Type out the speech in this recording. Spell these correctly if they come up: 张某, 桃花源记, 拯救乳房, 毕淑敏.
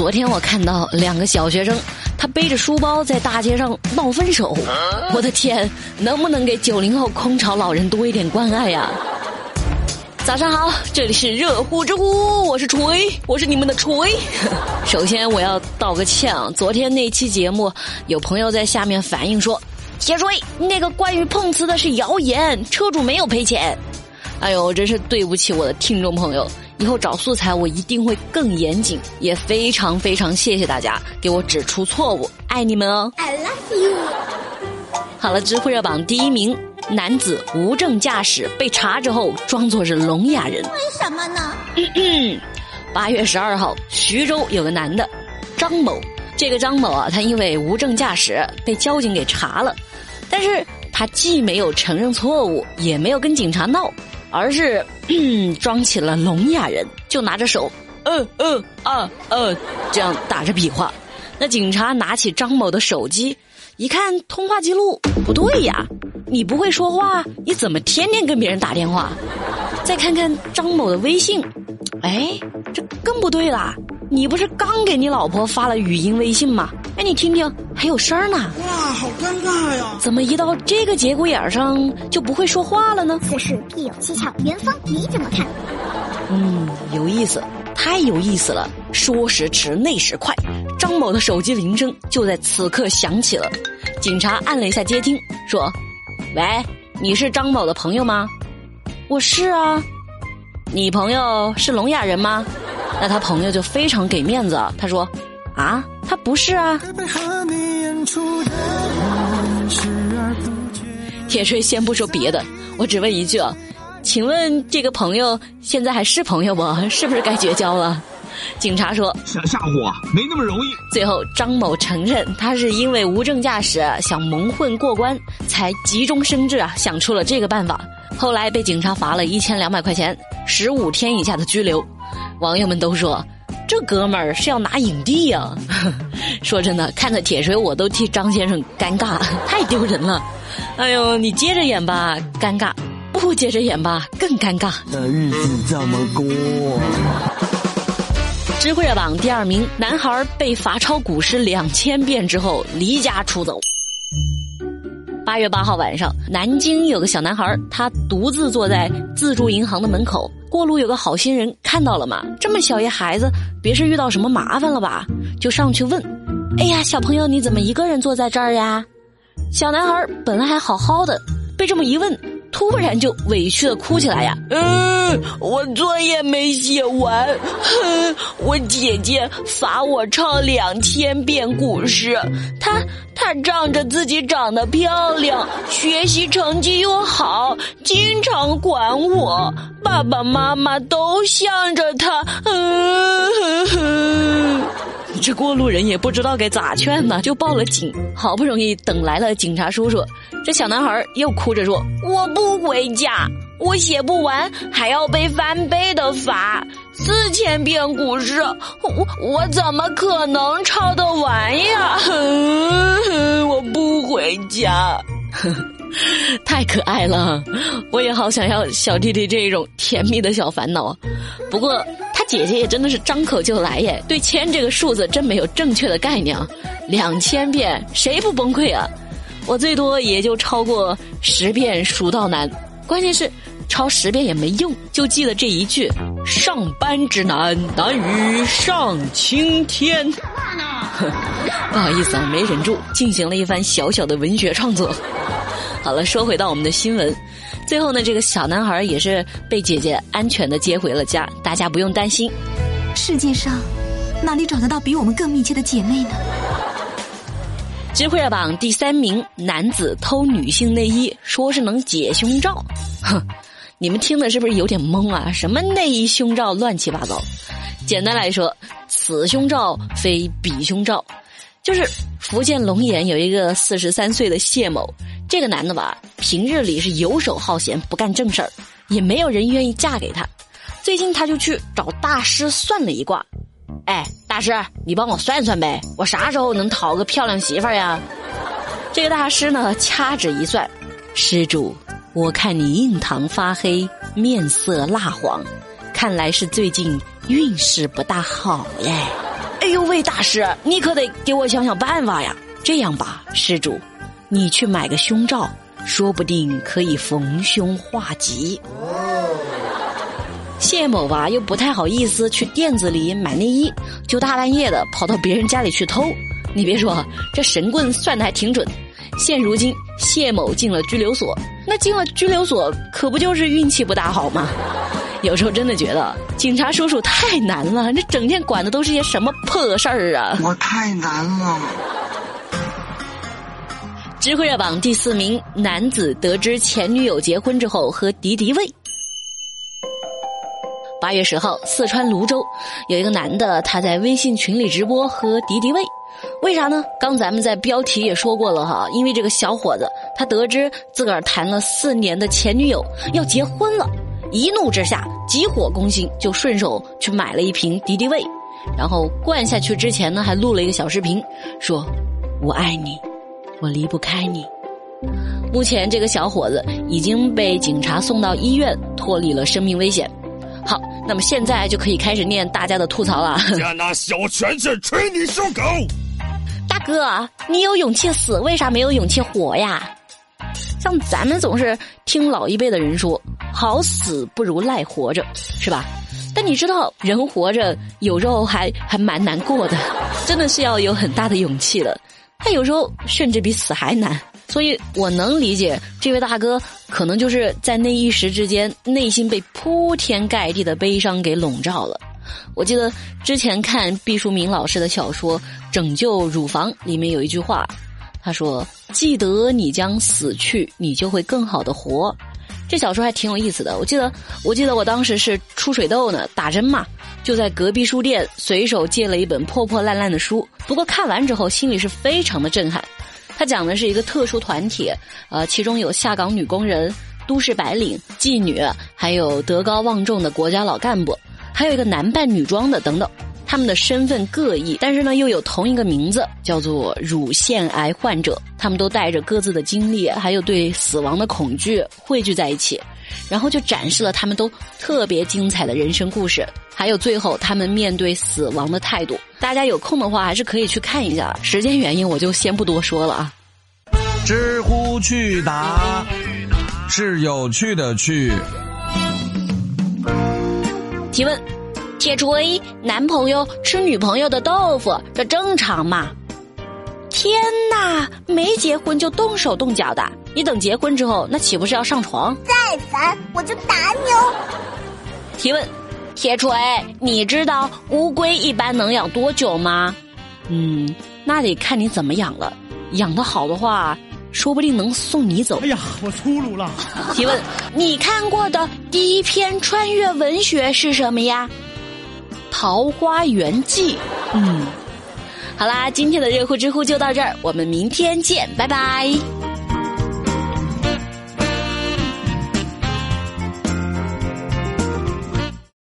昨天我看到2个小学生，他背着书包在大街上闹分手。我的天，能不能给90后空巢老人多一点关爱呀？早上好，这里是热乎知乎，我是锤，我是你们的锤。首先我要道个歉啊，昨天那期节目有朋友在下面反映说，铁锤，那个关于碰瓷的是谣言，车主没有赔钱。哎呦，真是对不起我的听众朋友，以后找素材我一定会更严谨，也非常非常谢谢大家给我指出错误，爱你们哦。 I love you。 好了，知乎热榜第一名，男子无证驾驶被查之后装作是聋哑人，为什么呢？8月12号，徐州有个男的张某，这个张某啊，他因为无证驾驶被交警给查了，但是他既没有承认错误，也没有跟警察闹，而是装起了聋哑人，就拿着手这样打着比划。那警察拿起张某的手机一看通话记录，不对呀，你不会说话，你怎么天天跟别人打电话？再看看张某的微信，哎，这更不对啦！你不是刚给你老婆发了语音微信吗？哎，你听听，还有声儿呢！哇，好尴尬呀！怎么一到这个节骨眼上就不会说话了呢？此事必有蹊跷，元芳你怎么看？有意思，太有意思了！说时迟，那时快，张某的手机铃声就在此刻响起了。警察按了一下接听，说。喂，你是张某的朋友吗？我是啊。你朋友是聋哑人吗？那他朋友就非常给面子，他说啊，他不是啊。铁锤先不说别的，我只问一句啊，请问这个朋友现在还是朋友不？是不是该绝交了？警察说想吓唬我没那么容易。最后张某承认他是因为无证驾驶想蒙混过关，才急中生智啊，想出了这个办法，后来被警察罚了1200块钱，15天以下的拘留。网友们都说这哥们儿是要拿影帝呀。说真的，看着铁锤我都替张先生尴尬，太丢人了。哎呦，你接着演吧尴尬，不接着演吧更尴尬，那日子这么过。知乎热榜第二名，男孩被罚抄古诗2000遍之后离家出走。8月8号晚上，南京有个小男孩，他独自坐在自助银行的门口，过路有个好心人看到了嘛，这么小一孩子，别是遇到什么麻烦了吧，就上去问，哎呀，小朋友你怎么一个人坐在这儿呀？小男孩本来还好好的，被这么一问，突然就委屈的哭起来呀，我作业没写完，我姐姐罚我抄2000遍古诗，她仗着自己长得漂亮，学习成绩又好，经常管我，爸爸妈妈都向着她。这过路人也不知道该咋劝呢，就报了警。好不容易等来了警察叔叔，这小男孩又哭着说，我不回家，我写不完还要被翻倍的罚，4000遍古诗，我怎么可能抄得完呀？我不回家。太可爱了，我也好想要小弟弟这一种甜蜜的小烦恼啊。不过他姐姐也真的是张口就来耶，对千这个数字真没有正确的概念啊。2000遍谁不崩溃啊？我最多也就超过10遍蜀道难，关键是抄10遍也没用，就记得这一句，上班之难，难于上青天。不好意思啊，没忍住，进行了一番小小的文学创作。好了，说回到我们的新闻，最后呢，这个小男孩也是被姐姐安全的接回了家，大家不用担心。世界上哪里找得到比我们更密切的姐妹呢？知乎热榜第三名，男子偷女性内衣，说是能解胸罩。你们听的是不是有点懵啊？什么内衣胸罩乱七八糟。简单来说，此胸罩非彼胸罩。就是福建龙岩有一个43岁的谢某，这个男的吧，平日里是游手好闲，不干正事儿，也没有人愿意嫁给他。最近他就去找大师算了一卦，哎，大师，你帮我算算呗，我啥时候能讨个漂亮媳妇儿呀？这个大师呢，掐指一算，施主，我看你印堂发黑，面色蜡黄，看来是最近运势不大好耶。哎呦，位大师，你可得给我想想办法呀！这样吧，施主，你去买个胸罩，说不定可以逢凶化吉。”谢某吧又不太好意思去店子里买内衣，就大半夜的跑到别人家里去偷。你别说，这神棍算的还挺准。现如今，谢某进了拘留所，那进了拘留所可不就是运气不大好吗？有时候真的觉得警察叔叔太难了，这整天管的都是些什么破事儿啊！我太难了。知乎热榜第4名，男子得知前女友结婚之后和敌敌畏。8月10号，四川泸州有一个男的，他在微信群里直播和敌敌畏。为啥呢？刚咱们在标题也说过了哈，因为这个小伙子他得知自个儿谈了4年的前女友要结婚了，一怒之下急火攻心，就顺手去买了一瓶敌敌畏，然后灌下去之前呢，还录了一个小视频，说我爱你，我离不开你。目前这个小伙子已经被警察送到医院，脱离了生命危险。好，那么现在就可以开始念大家的吐槽了。加拿小拳拳捶你胸口。大哥，你有勇气死，为啥没有勇气活呀？像咱们总是听老一辈的人说，好死不如赖活着，是吧？但你知道，人活着有时候还蛮难过的，真的是要有很大的勇气的。他有时候甚至比死还难，所以我能理解这位大哥可能就是在那一时之间内心被铺天盖地的悲伤给笼罩了。我记得之前看毕淑敏老师的小说《拯救乳房》里面有一句话，他说记得你将死去，你就会更好的活。这小说还挺有意思的。我记得我当时是出水痘呢，打针嘛，就在隔壁书店随手借了一本破破烂烂的书，不过看完之后心里是非常的震撼。它讲的是一个特殊团体，其中有下岗女工人、都市白领、妓女，还有德高望重的国家老干部，还有一个男扮女装的等等。他们的身份各异，但是呢又有同一个名字，叫做乳腺癌患者。他们都带着各自的经历，还有对死亡的恐惧汇聚在一起，然后就展示了他们都特别精彩的人生故事，还有最后他们面对死亡的态度。大家有空的话还是可以去看一下，时间原因我就先不多说了啊。知乎去答，是有趣的去。提问：铁锤男朋友吃女朋友的豆腐，这正常吗？天哪，没结婚就动手动脚的，你等结婚之后那岂不是要上床？再烦我就打你哦。提问：铁锤，你知道乌龟一般能养多久吗？那得看你怎么养了，养得好的话说不定能送你走。哎呀，我粗鲁了。提问：你看过的第一篇穿越文学是什么呀？桃花源记。好啦，今天的热乎知乎就到这儿，我们明天见，拜拜。